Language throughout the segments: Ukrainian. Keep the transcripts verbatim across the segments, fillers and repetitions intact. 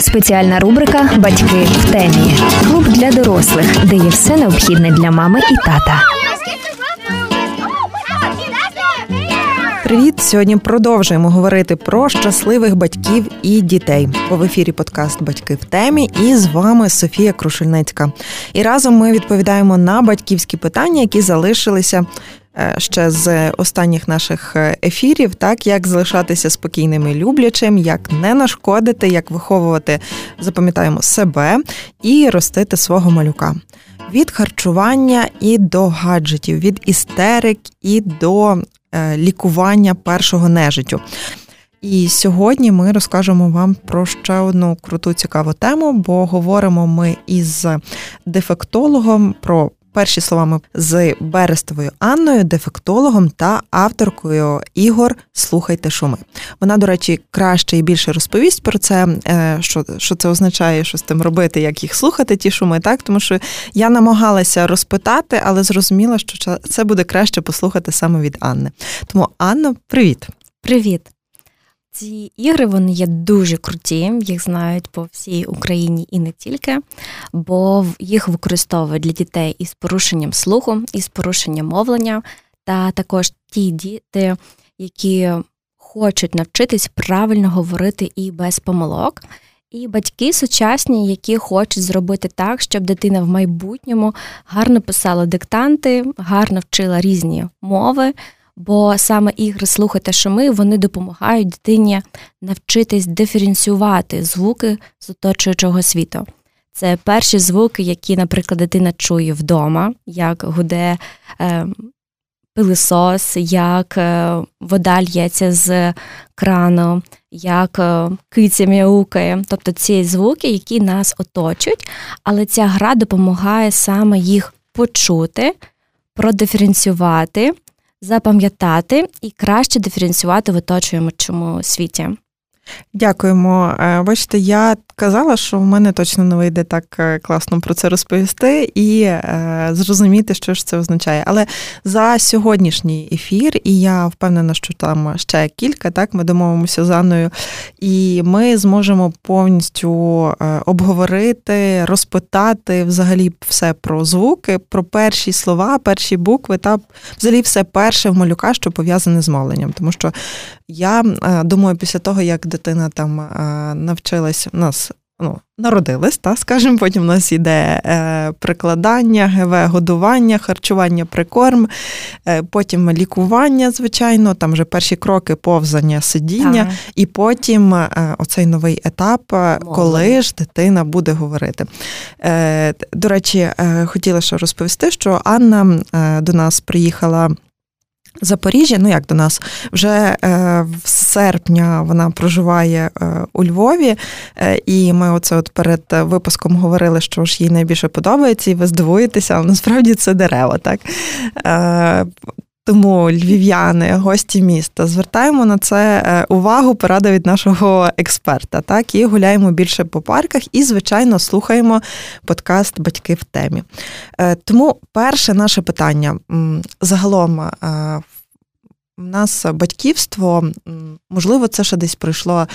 Спеціальна рубрика «Батьки в темі». Клуб для дорослих, де є все необхідне для мами і тата. Привіт! Сьогодні продовжуємо говорити про щасливих батьків і дітей. Бо в ефірі подкаст «Батьки в темі» і з вами Софія Крушельницька. І разом ми відповідаємо на батьківські питання, які залишилися ще з останніх наших ефірів, так, як залишатися спокійним і люблячим, як не нашкодити, як виховувати, запам'ятаємо, себе і ростити свого малюка. Від харчування і до гаджетів, від істерик і до лікування першого нежиттю. І сьогодні ми розкажемо вам про ще одну круту цікаву тему, бо говоримо ми із дефектологом про перші словами з Берестовою Анною, дефектологом та авторкою ігор «Слухайте шуми». Вона, до речі, краще і більше розповість про це, що, що це означає, що з тим робити, як їх слухати, ті шуми, так? Тому що я намагалася розпитати, але зрозуміла, що це буде краще послухати саме від Анни. Тому, Анно, привіт! Привіт! Ці ігри, вони є дуже круті, їх знають по всій Україні і не тільки, бо їх використовують для дітей із порушенням слуху, із порушенням мовлення, та також ті діти, які хочуть навчитись правильно говорити і без помилок, і батьки сучасні, які хочуть зробити так, щоб дитина в майбутньому гарно писала диктанти, гарно вчила різні мови, бо саме ігри «Слухайте шуми», вони допомагають дитині навчитись диференціювати звуки з оточуючого світу. Це перші звуки, які, наприклад, дитина чує вдома, як гуде е, пилисос, як е, вода л'ється з крану, як е, киця м'яукає. Тобто ці звуки, які нас оточують, але ця гра допомагає саме їх почути, продиференціювати, запам'ятати і краще диференціювати в оточуючому світі. Дякуємо. Бачите, я казала, що в мене точно не вийде так класно про це розповісти і зрозуміти, що ж це означає. Але за сьогоднішній ефір, і я впевнена, що там ще кілька, так, ми домовимося з Анною, і ми зможемо повністю обговорити, розпитати взагалі все про звуки, про перші слова, перші букви, та взагалі все перше в малюка, що пов'язане з мовленням. Тому що я думаю, після того, як дитина там навчилась, нас ну, народилась, та, скажімо, потім у нас йде прикладання, ГВ, годування, харчування, прикорм, потім лікування, звичайно, там вже перші кроки, повзання, сидіння, ага. І потім оцей новий етап, мовлення. Коли ж дитина буде говорити. До речі, хотіла ще розповісти, що Анна до нас приїхала Запоріжжя, ну як до нас, вже е, в серпня вона проживає е, у Львові, е, і ми оце от перед випуском говорили, що ж їй найбільше подобається, і ви здивуєтеся, але насправді це дерева, так? Е, Тому львів'яни, гості міста, звертаємо на це увагу, порада від нашого експерта, так, і гуляємо більше по парках і, звичайно, слухаємо подкаст «Батьки в темі». Тому перше наше питання. Загалом у нас батьківство, можливо, це ще десь прийшло,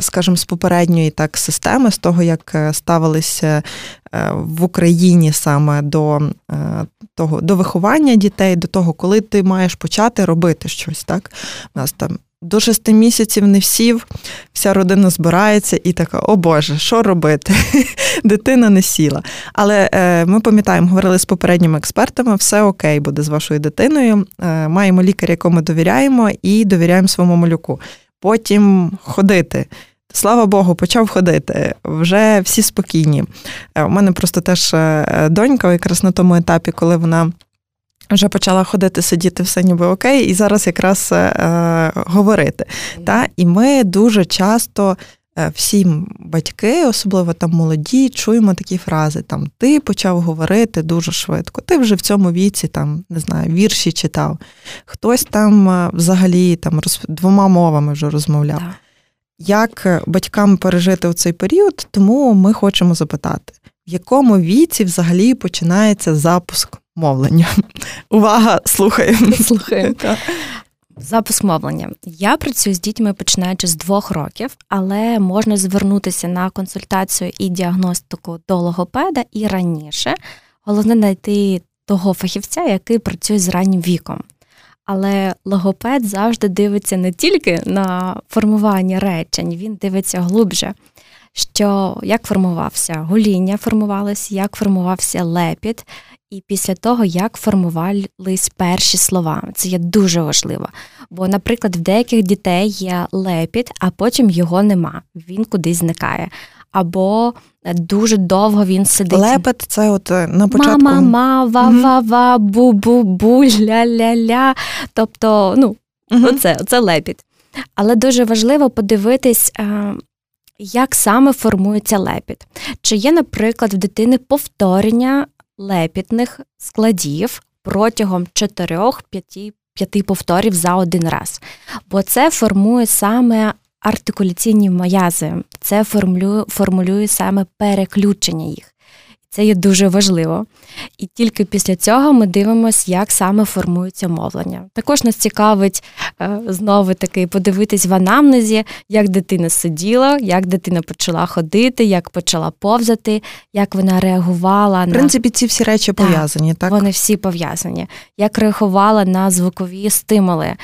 скажімо, з попередньої так системи, з того, як ставилися в Україні саме до того, до виховання дітей, до того, коли ти маєш почати робити щось, так? У нас там до шести місяців не всів, вся родина збирається і така, о Боже, що робити? Дитина не сіла. Але е, ми пам'ятаємо, говорили з попередніми експертами, все окей буде з вашою дитиною, е, маємо лікаря, якому довіряємо, і довіряємо своєму малюку. Потім ходити. Слава Богу, почав ходити. Вже всі спокійні. У мене просто теж донька якраз на тому етапі, коли вона вже почала ходити, сидіти, все ніби окей, і зараз якраз е, говорити. Mm. Та? І ми дуже часто, е, всі батьки, особливо там молоді, чуємо такі фрази, там, ти почав говорити дуже швидко, ти вже в цьому віці, там, не знаю, вірші читав, хтось там е, взагалі там, роз, двома мовами вже розмовляв. Yeah. Як батькам пережити у цей період, тому ми хочемо запитати, в якому віці взагалі починається запуск мовлення? Увага, слухаємо. Слухаємо. Запис мовлення. Я працюю з дітьми починаючи з двох років, але можна звернутися на консультацію і діагностику до логопеда і раніше. Головне знайти того фахівця, який працює з раннім віком. Але логопед завжди дивиться не тільки на формування речень, він дивиться глибше, що як формувався гоління, формувалось, як формувався лепіт, і після того, як формувались перші слова. Це є дуже важливо, бо, наприклад, в деяких дітей є лепіт, а потім його нема, він кудись зникає. Або дуже довго він сидить. Лепет – це от на початку. Ма-ма-ма, ва-ва-ва, бу-бу-бу, ля-ля-ля. Тобто, ну, uh-huh. оце, оце лепіт. Але дуже важливо подивитись, як саме формується лепіт. Чи є, наприклад, в дитини повторення лепітних складів протягом чотирьох-п'яти повторів за один раз. Бо це формує саме артикуляційні м'язи. Це формулює, формулює саме переключення їх. Це є дуже важливо. І тільки після цього ми дивимося, як саме формується мовлення. Також нас цікавить, знову-таки, подивитись в анамнезі, як дитина сиділа, як дитина почала ходити, як почала повзати, як вона реагувала на... В принципі, ці всі речі так, пов'язані, так? Вони всі пов'язані. Як реагувала на звукові стимули,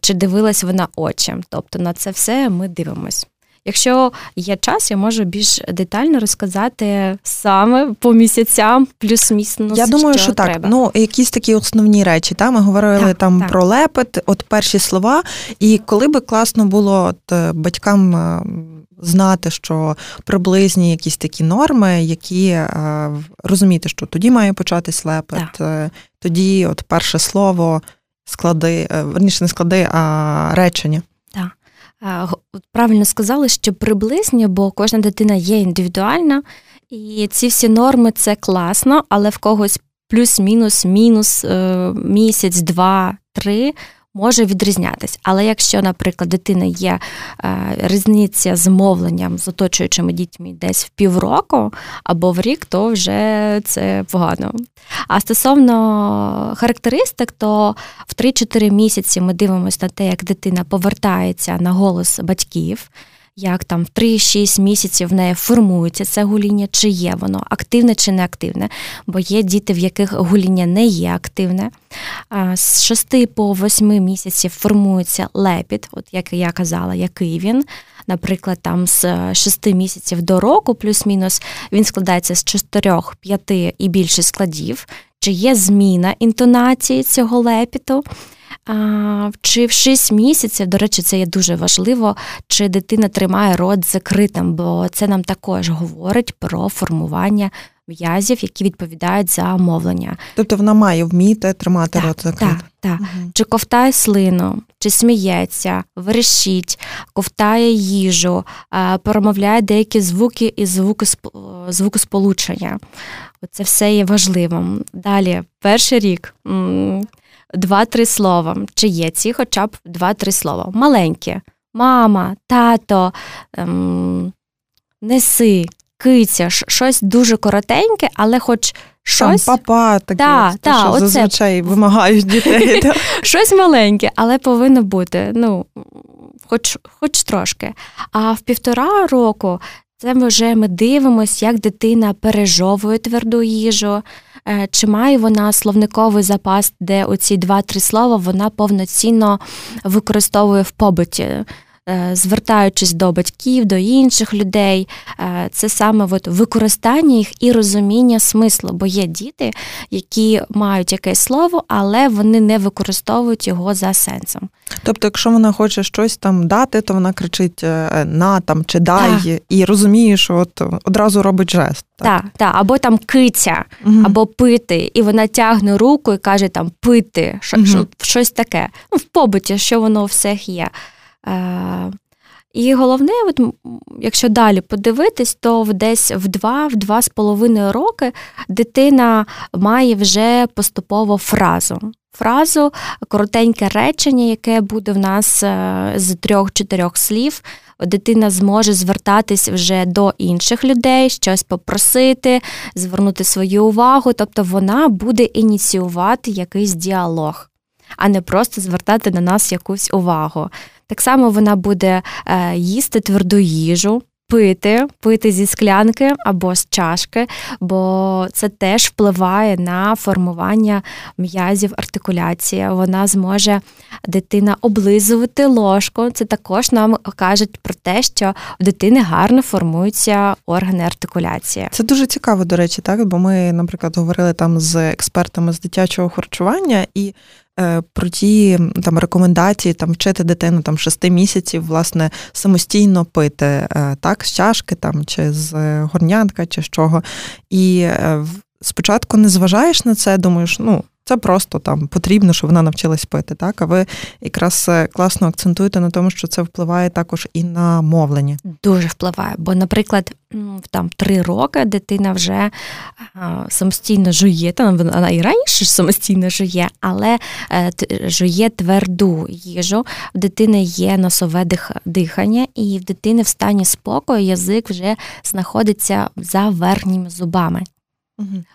чи дивилась вона очем. Тобто на це все ми дивимось. Якщо є час, я можу більш детально розказати саме по місяцям, плюс-мінус. Я думаю, що, що так. Треба. Ну, якісь такі основні речі. Та? Ми говорили так, там так. про лепет, от перші слова. І коли би класно було от, батькам знати, що приблизні якісь такі норми, які розуміти, що тоді має початись лепет, так. тоді от перше слово, склади, верніше не склади, а речення. Так. Правильно сказали, що приблизні, бо кожна дитина є індивідуальна, і ці всі норми – це класно, але в когось плюс-мінус, мінус, місяць, два, три може відрізнятись. Але якщо, наприклад, дитина є різниця з мовленням, з оточуючими дітьми десь в півроку або в рік, то вже це погано. А стосовно характеристик, то в три-чотири місяці ми дивимося на те, як дитина повертається на голос батьків, як там в три-шість місяців в неї формується це гуління, чи є воно, активне чи неактивне, бо є діти, в яких гуління не є активне. З шести по восьми місяців формується лепіт, от як я казала, який він. Наприклад, там з шести місяців до року, плюс-мінус, він складається з чотирьох, п'яти і більше складів. Чи є зміна інтонації цього лепіту? А, чи в шість місяців, до речі, це є дуже важливо, чи дитина тримає рот закритим, бо це нам також говорить про формування м'язів, які відповідають за мовлення. Тобто вона має вміти тримати так, рот закритим. Так, так. Угу. Чи ковтає слину, чи сміється, верещить, ковтає їжу, промовляє деякі звуки і звукосполучення. Це все є важливим. Далі, перший рік. Два-три слова. Чи є ці хоча б два-три слова? Маленькі. Мама, тато, ем, неси, киця. Щось дуже коротеньке, але хоч щось... Там папа таке, та, та, що оце... зазвичай вимагають дітей. Щось маленьке, але повинно бути. Ну, хоч, хоч трошки. А в півтора року це вже ми дивимося, як дитина пережовує тверду їжу, чи має вона словниковий запас, де оці два-три слова вона повноцінно використовує в побуті, звертаючись до батьків, до інших людей. Це саме от використання їх і розуміння смислу, бо є діти, які мають якесь слово, але вони не використовують його за сенсом. Тобто, якщо вона хоче щось там дати, то вона кричить «на» там, чи «дай» так. і розуміє, що от одразу робить жест. Так, так, та. Або там «киця», угу. або «пити», і вона тягне руку і каже там «пити», що, угу. щось таке. Ну, в побуті, що воно у всіх є. Е, і головне, от, якщо далі подивитись, то десь в два-два з половиною роки дитина має вже поступово фразу. Фразу, коротеньке речення, яке буде в нас з трьох-чотирьох слів. Дитина зможе звертатись вже до інших людей, щось попросити, звернути свою увагу. Тобто вона буде ініціювати якийсь діалог. а не просто звертати на нас якусь увагу. Так само вона буде їсти тверду їжу, пити, пити зі склянки або з чашки, бо це теж впливає на формування м'язів, артикуляції. Вона зможе, дитина, облизувати ложку. Це також нам кажуть про те, що у дитини гарно формуються органи артикуляції. Це дуже цікаво, до речі, так? Бо ми, наприклад, говорили там з експертами з дитячого харчування і про ті там рекомендації там вчити дитину там шести місяців власне самостійно пити, так, з чашки там чи з горнятка чи з чого. І спочатку не зважаєш на це, думаєш, ну, це просто там потрібно, щоб вона навчилась пити, так? А ви якраз класно акцентуєте на тому, що це впливає також і на мовлення. Дуже впливає, бо, наприклад, там три роки дитина вже самостійно жує, там вона і раніше самостійно жує, але жує тверду їжу, в дитини є носове дихання, і в дитини в стані спокою язик вже знаходиться за верхніми зубами.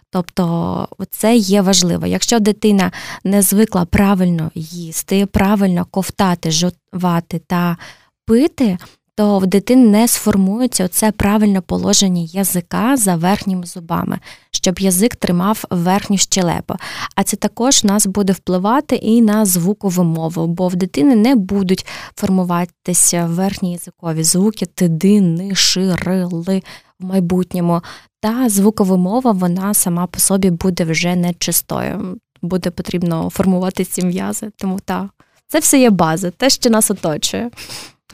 Тобто це є важливо. Якщо дитина не звикла правильно їсти, правильно ковтати, жувати та пити, то в дитини не сформується оце правильне положення язика за верхніми зубами, щоб язик тримав верхню щелепу. А це також нас буде впливати і на звукову мову, бо в дитини не будуть формуватися верхні язикові звуки «тиди», «ни», «ши», «ри», «ли» в майбутньому. Та звукова мова, вона сама по собі буде вже нечистою. Буде потрібно формувати ці м'язи. Тому так, це все є база, те, що нас оточує.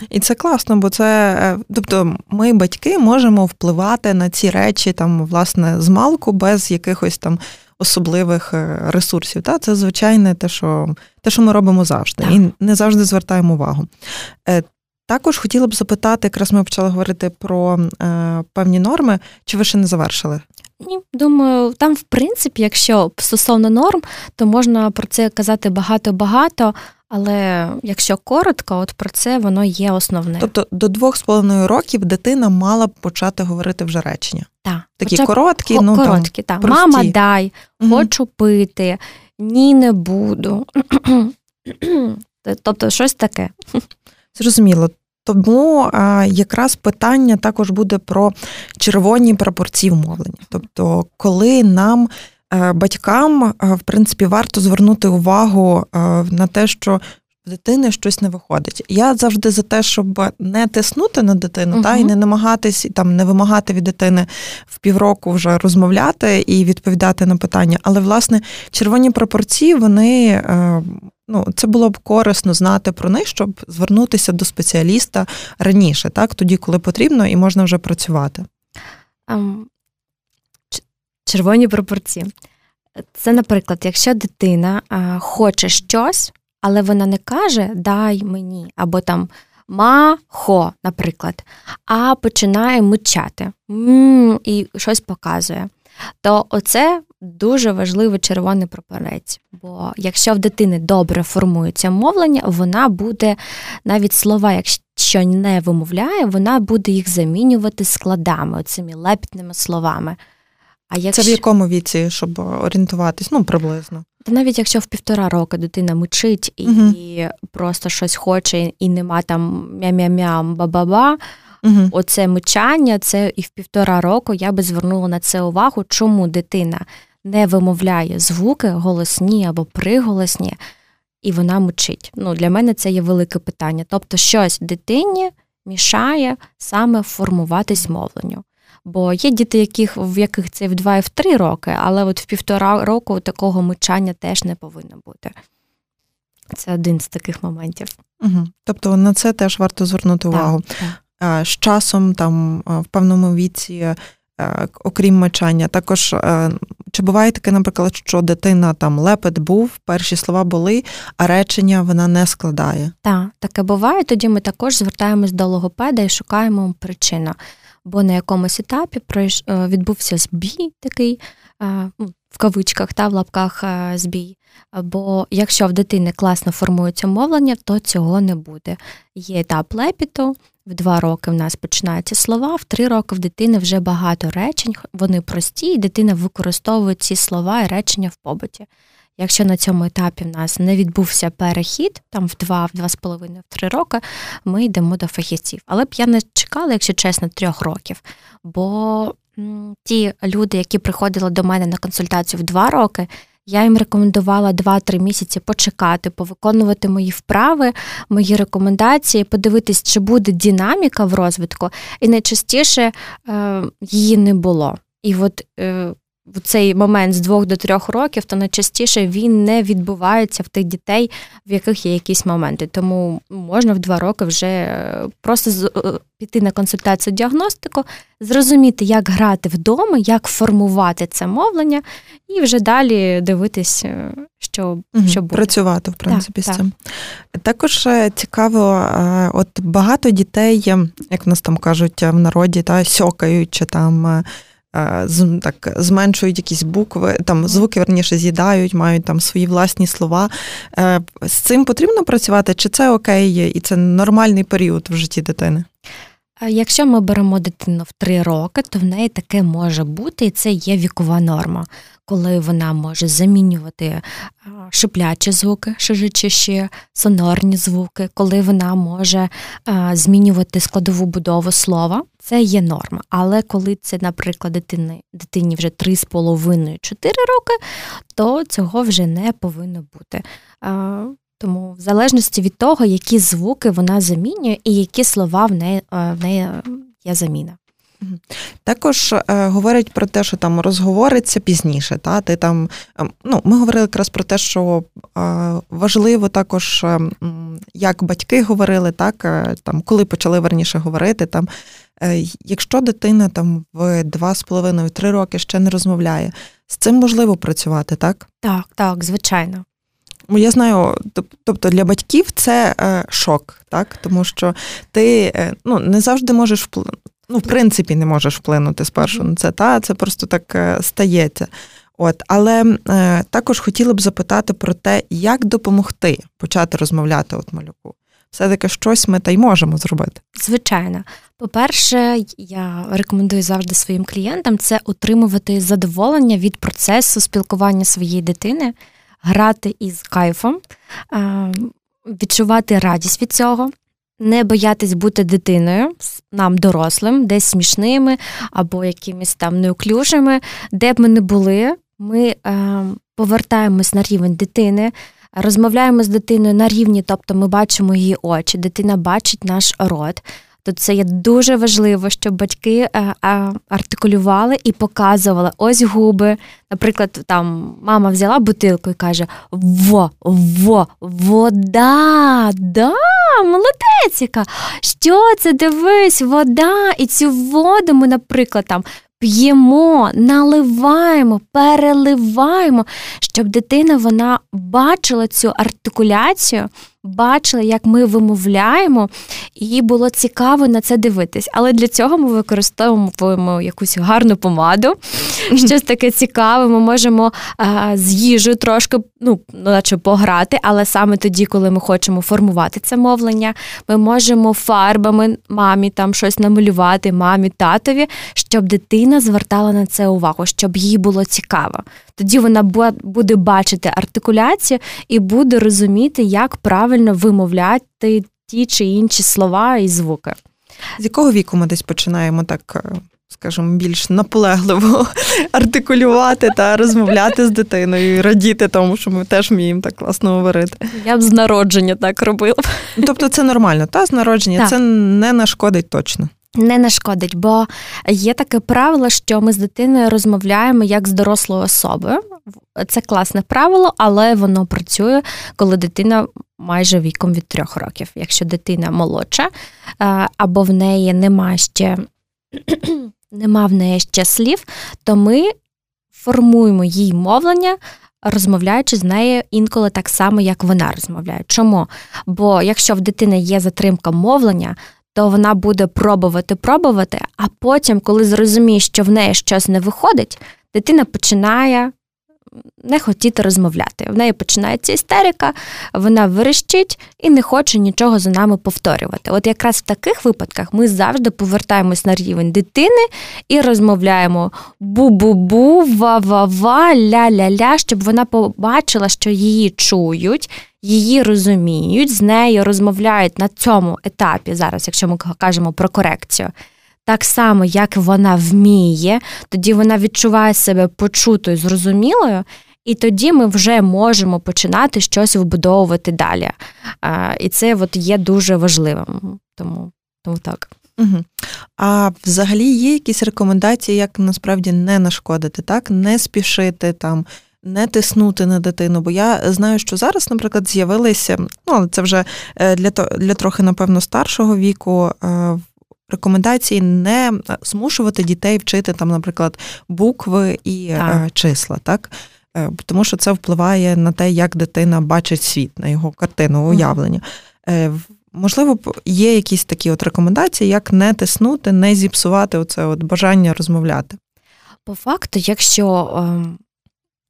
І це класно, бо це, тобто, ми, батьки, можемо впливати на ці речі, там, власне, змалку, без якихось там особливих ресурсів. Та це звичайне те, що, те, що ми робимо завжди. Так. І не завжди звертаємо увагу. Також хотіла б запитати, якраз ми почали говорити про е, певні норми, чи ви ще не завершили? Ні, думаю, там, в принципі, якщо стосовно норм, то можна про це казати багато-багато, але якщо коротко, от про це воно є основне. Тобто до двох з половиною років дитина мала б почати говорити вже речення? Так. Такі Хоча короткі, ну короткі, там, та. Мама, дай, угу. Хочу пити, ні, не буду. Тобто щось таке. Зрозуміло. Тому а, якраз питання також буде про червоні прапорці в мовленні. Тобто, коли нам, а, батькам, а, в принципі, варто звернути увагу а, на те, що в дитини щось не виходить. Я завжди за те, щоб не тиснути на дитину, угу. та, і не намагатись, там, не вимагати від дитини в півроку вже розмовляти і відповідати на питання. Але, власне, червоні прапорці, вони... А, Ну, це було б корисно знати про них, щоб звернутися до спеціаліста раніше, так, тоді, коли потрібно, і можна вже працювати. Червоні прапорці. Це, наприклад, якщо дитина хоче щось, але вона не каже «дай мені» або там «ма-хо», наприклад, а починає мичати і щось показує, то оце дуже важливий червоний прапорець, бо якщо в дитини добре формується мовлення, вона буде навіть слова, якщо не вимовляє, вона буде їх замінювати складами, оцими лепітними словами. А якщо... Це в якому віці, щоб орієнтуватись? Ну, приблизно. Та навіть якщо в півтора року дитина мичить і угу. просто щось хоче, і нема там мя-мя-мя, ба-ба-ба, угу. оце мичання, це і в півтора року я би звернула на це увагу, чому дитина не вимовляє звуки голосні або приголосні, і вона мучить. Ну, для мене це є велике питання. Тобто щось дитині мішає саме формуватись мовленню. Бо є діти, яких, в яких це в два і в три роки, але от в півтора року такого мучання теж не повинно бути. Це один з таких моментів. Угу. Тобто на це теж варто звернути увагу. Так, так. З часом, там, в певному віці, окрім мичання, також... Чи буває таке, наприклад, що дитина там лепет був, перші слова були, а речення вона не складає? Так, таке буває. Тоді ми також звертаємось до логопеда і шукаємо причину. Бо на якомусь етапі відбувся збій такий, в кавичках та в лапках збій. Бо якщо в дитини класно формується мовлення, то цього не буде. Є етап лепіту. В два роки в нас починаються слова, в три роки в дитини вже багато речень, вони прості, і дитина використовує ці слова і речення в побуті. якщо на цьому етапі в нас не відбувся перехід, там в два, в два з половиною, в три роки, ми йдемо до фахівців. Але б я не чекала, якщо чесно, трьох років, бо ті люди, які приходили до мене на консультацію в два роки, я їм рекомендувала два-три місяці почекати, повиконувати мої вправи, мої рекомендації, подивитись, чи буде динаміка в розвитку, і найчастіше е, її не було. І от е, в цей момент з двох до трьох років, то найчастіше він не відбувається в тих дітей, в яких є якісь моменти. Тому можна в два роки вже просто піти на консультацію діагностику, зрозуміти, як грати вдома, як формувати це мовлення, і вже далі дивитись, що, угу, що буде. Працювати, в принципі, так, з цим. Так. Також цікаво, от багато дітей, як в нас там кажуть в народі, та сьокають, чи там... так зменшують якісь букви, там звуки, верніше, з'їдають, мають там свої власні слова. З цим потрібно працювати? Чи це окей і це нормальний період в житті дитини? Якщо ми беремо дитину в три роки, то в неї таке може бути, і це є вікова норма, коли вона може замінювати шиплячі звуки, шижичі, сонорні звуки, коли вона може змінювати складову будову слова. Це є норма. Але коли це, наприклад, дитини, дитині вже три з половиною - чотири роки, то цього вже не повинно бути. Тому в залежності від того, які звуки вона замінює і які слова в неї, в неї є заміна. Також е, говорять про те, що там розговориться пізніше. Та? Ти там, е, ну, ми говорили якраз про те, що е, важливо також, е, як батьки говорили, так, е, там, коли почали верніше говорити. Там, е, якщо дитина там, в два з половиною - три роки ще не розмовляє, з цим можливо працювати, так? Так, так, звичайно. Я знаю, тобто для батьків це шок, так? Тому що ти ну, не завжди можеш вплинути, ну, в принципі, не можеш вплинути спершу на це, та це просто так стається. От, але також хотіла б запитати про те, як допомогти почати розмовляти от малюку. Все-таки щось ми та й можемо зробити. Звичайно. По-перше, я рекомендую завжди своїм клієнтам це отримувати задоволення від процесу спілкування своєї дитини, грати із кайфом, відчувати радість від цього, не боятись бути дитиною, нам дорослим, десь смішними або якимись там неуклюжими. Де б ми не були, ми повертаємось на рівень дитини, розмовляємо з дитиною на рівні, тобто ми бачимо її очі, дитина бачить наш рот. То це є дуже важливо, щоб батьки артикулювали і показували ось губи. Наприклад, там мама взяла бутилку і каже «во, во, вода, да, молодецька, що це, дивись, вода». І цю воду ми, наприклад, там п'ємо, наливаємо, переливаємо, щоб дитина, вона бачила цю артикуляцію, бачила, як ми вимовляємо, і їй було цікаво на це дивитись. Але для цього ми використовуємо якусь гарну помаду, щось таке цікаве, ми можемо а, з їжею трошки, ну, наче пограти, але саме тоді, коли ми хочемо формувати це мовлення, ми можемо фарбами мамі там щось намалювати, мамі, татові, щоб дитина звертала на це увагу, щоб їй було цікаво. Тоді вона буде бачити артикуляцію і буде розуміти, як правильно вимовляти ті чи інші слова і звуки. З якого віку ми десь починаємо так, скажімо, більш наполегливо артикулювати та розмовляти з дитиною і радіти тому, що ми теж вміємо так класно говорити? Я б з народження так робила. Тобто це нормально, та з народження так. Це не нашкодить точно? Не нашкодить, бо є таке правило, що ми з дитиною розмовляємо як з дорослою особою. Це класне правило, але воно працює, коли дитина майже віком від трьох років. Якщо дитина молодша, або в неї нема ще, нема в неї ще слів, то ми формуємо їй мовлення, розмовляючи з нею інколи так само, як вона розмовляє. Чому? Бо якщо в дитини є затримка мовлення, то вона буде пробувати, пробувати, а потім, коли зрозуміє, що в неї щось не виходить, дитина починає не хотіти розмовляти. В неї починається істерика, вона верещить і не хоче нічого за нами повторювати. От якраз в таких випадках ми завжди повертаємось на рівень дитини і розмовляємо бу-бу-бу, ва-ва-ва, ля-ля-ля, щоб вона побачила, що її чують, її розуміють, з нею розмовляють на цьому етапі зараз, якщо ми кажемо про корекцію. Так само, як вона вміє, тоді вона відчуває себе почутою, зрозумілою, і тоді ми вже можемо починати щось вибудовувати далі. А, і це от є дуже важливим. Тому, тому так. Угу. А взагалі є якісь рекомендації, як насправді не нашкодити, так? Не спішити там, не тиснути на дитину, бо я знаю, що зараз, наприклад, з'явилися, ну, це вже для, для трохи, напевно, старшого віку, рекомендації не змушувати дітей вчити, там, наприклад, букви і так. числа, так? Тому що це впливає на те, як дитина бачить світ, на його картину, уявлення. Mm-hmm. Можливо, є якісь такі от рекомендації, як не тиснути, не зіпсувати оце от бажання розмовляти? По факту, якщо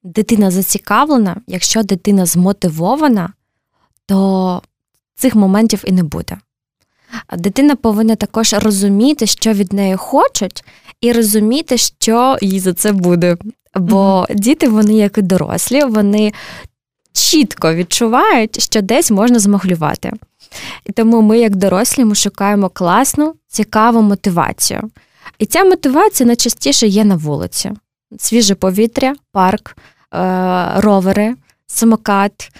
дитина зацікавлена, якщо дитина змотивована, то цих моментів і не буде. Дитина повинна також розуміти, що від неї хочуть, і розуміти, що їй за це буде. Бо діти, вони, як і дорослі, вони чітко відчувають, що десь можна змоглювати. І тому ми, як дорослі, ми шукаємо класну, цікаву мотивацію. І ця мотивація найчастіше є на вулиці. Свіже повітря, парк, ровери, самокат,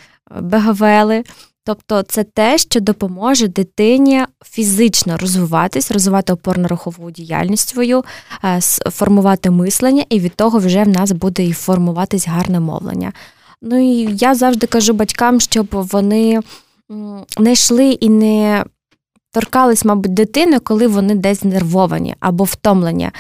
бегавели. Тобто це те, що допоможе дитині фізично розвиватись, розвивати опорно-рухову діяльність свою, формувати мислення, і від того вже в нас буде і формуватись гарне мовлення. Ну і я завжди кажу батькам, щоб вони не йшли і не торкались, мабуть, дитини, коли вони десь знервовані або втомлені.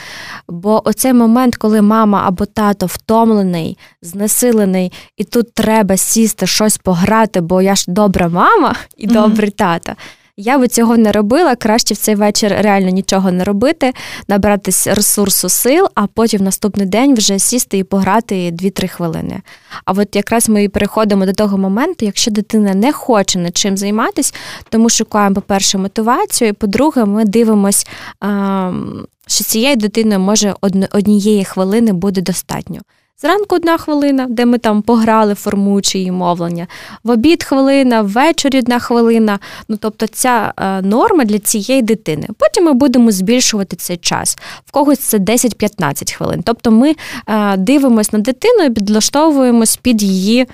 Бо оцей момент, коли мама або тато втомлений, знесилений, і тут треба сісти, щось пограти, бо я ж добра мама і добрий mm-hmm. тато. Я би цього не робила, краще в цей вечір реально нічого не робити, набратись ресурсу сил, а потім в наступний день вже сісти і пограти дві-три хвилини. А от якраз ми і переходимо до того моменту, якщо дитина не хоче над чим займатися, то ми шукаємо, по-перше, мотивацію, і, по-друге, ми дивимось, що цієї дитини, може, однієї хвилини буде достатньо. Зранку одна хвилина, де ми там пограли, формуючи її мовлення. В обід хвилина, ввечері одна хвилина. Ну, тобто ця норма для цієї дитини. Потім ми будемо збільшувати цей час. В когось це десять-п'ятнадцять хвилин. Тобто ми дивимося на дитину і підлаштовуємось під її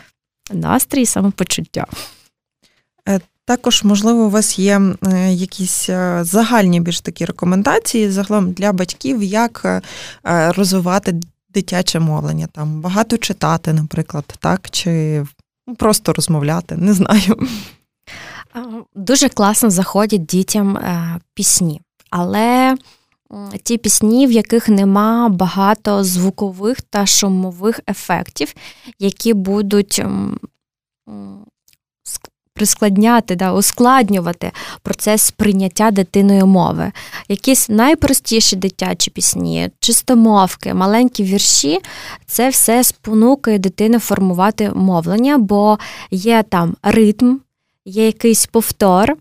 настрій і самопочуття. Також, можливо, у вас є якісь загальні більш такі рекомендації загалом для батьків, як розвивати дитяче мовлення, там, багато читати, наприклад, так, чи просто розмовляти, не знаю. Дуже класно заходять дітям пісні, але ті пісні, в яких нема багато звукових та шумових ефектів, які будуть прискладняти, да, ускладнювати процес прийняття дитиною мови. Якісь найпростіші дитячі пісні, чистомовки, маленькі вірші – це все спонукає дитину формувати мовлення, бо є там ритм, є якийсь повтор,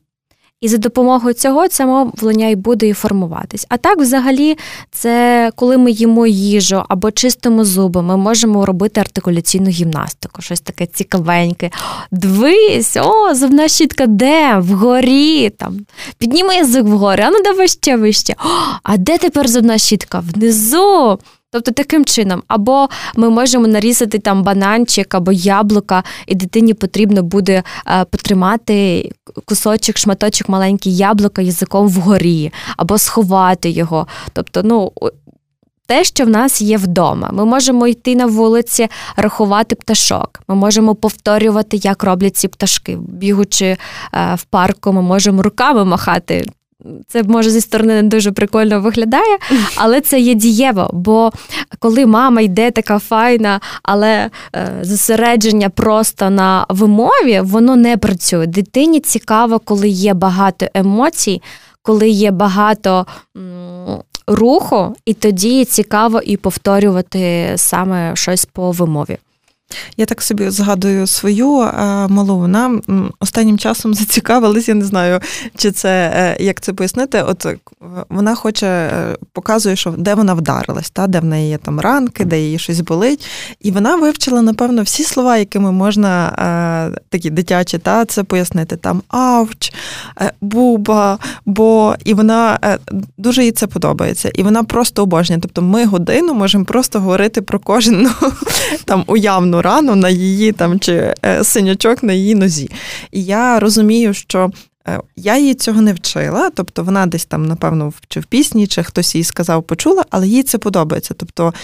і за допомогою цього це мовлення і буде і формуватись. А так взагалі це коли ми їмо їжу або чистимо зуби, ми можемо робити артикуляційну гімнастику. Щось таке цікавеньке. Дивись, о, зубна щітка де? Вгорі. Там. Підніми язик вгорі, а ну давай ще вище. О, а де тепер зубна щітка? Внизу. Тобто таким чином. Або ми можемо нарізати там бананчик або яблука, і дитині потрібно буде потримати кусочок, шматочок маленький яблука язиком вгорі, або сховати його. Тобто, ну, те, що в нас є вдома. Ми можемо йти на вулиці, рахувати пташок. Ми можемо повторювати, як роблять ці пташки. Бігучи в парку, ми можемо руками махати. Це, може, зі сторони не дуже прикольно виглядає, але це є дієво, бо коли мама йде така файна, але зосередження просто на вимові, воно не працює. Дитині цікаво, коли є багато емоцій, коли є багато руху, і тоді цікаво і повторювати саме щось по вимові. Я так собі згадую свою а, малу. Вона останнім часом зацікавилась, я не знаю, чи це, як це пояснити. От вона хоче, показує, що де вона вдарилась, та, де в неї є там ранки, де її щось болить. І вона вивчила, напевно, всі слова, якими можна, а, такі дитячі, та, це пояснити. Там «авч», «буба», «бо». І вона, дуже їй це подобається. І вона просто обожнює. Тобто ми годину можемо просто говорити про кожну там уявну рану на її там, чи синячок на її нозі. І я розумію, що я її цього не вчила, тобто вона десь там, напевно, чи в пісні, чи хтось їй сказав, почула, але їй це подобається. Тобто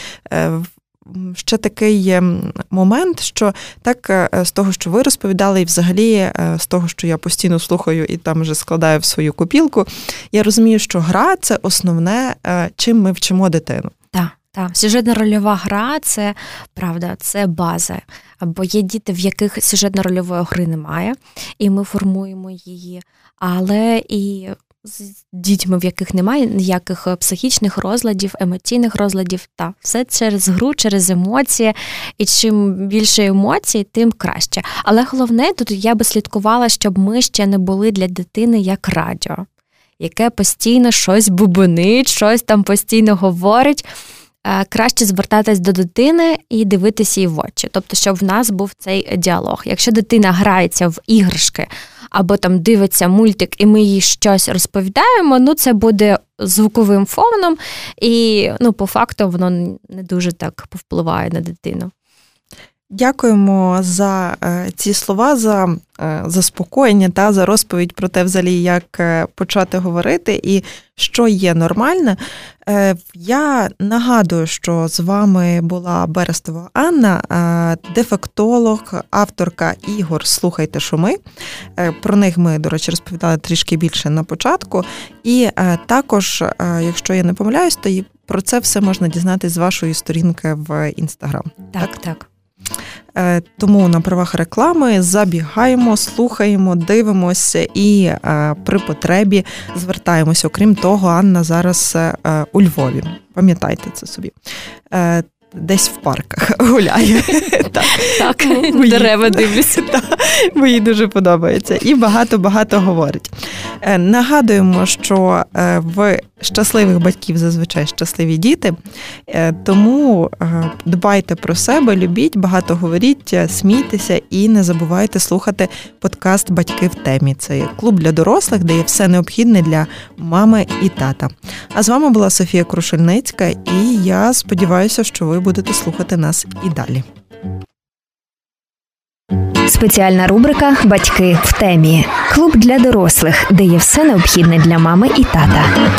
ще такий є момент, що так з того, що ви розповідали, і взагалі з того, що я постійно слухаю і там вже складаю в свою копілку, я розумію, що гра – це основне, чим ми вчимо дитину. Так. Так, сюжетно-рольова гра – це, правда, це база. Бо є діти, в яких сюжетно-рольової гри немає, і ми формуємо її. Але і з дітьми, в яких немає ніяких психічних розладів, емоційних розладів, так, все через гру, через емоції. І чим більше емоцій, тим краще. Але головне, тут я би слідкувала, щоб ми ще не були для дитини як радіо, яке постійно щось бубонить, щось там постійно говорить. Краще звертатись до дитини і дивитися її в очі. Тобто, щоб в нас був цей діалог. Якщо дитина грається в іграшки або там дивиться мультик, і ми їй щось розповідаємо, ну, це буде звуковим фоном, і, ну, по факту, воно не дуже так повпливає на дитину. Дякуємо за ці слова, за заспокоєння та за розповідь про те, взагалі, як почати говорити і що є нормальне. Я нагадую, що з вами була Берестова Анна, дефектолог, авторка ігор «Слухайте шуми». Про них ми, до речі, розповідали трішки більше на початку. І також, якщо я не помиляюсь, то про це все можна дізнатись з вашої сторінки в Інстаграм. Так, так. Тому на правах реклами забігаємо, слухаємо, дивимося і при потребі звертаємося. Окрім того, Анна зараз у Львові. Пам'ятайте це собі. Десь в парках гуляє. Так, дерева дивлюся. Бо їй дуже подобається. І багато-багато говорить. Нагадуємо, що в щасливих батьків зазвичай щасливі діти. Тому дбайте про себе, любіть, багато говоріть, смійтеся і не забувайте слухати подкаст «Батьки в темі». Це клуб для дорослих, де є все необхідне для мами і тата. А з вами була Софія Крушельницька, і я сподіваюся, що ви будете слухати нас і далі. Спеціальна рубрика «Батьки в темі». Клуб для дорослих, де є все необхідне для мами і тата.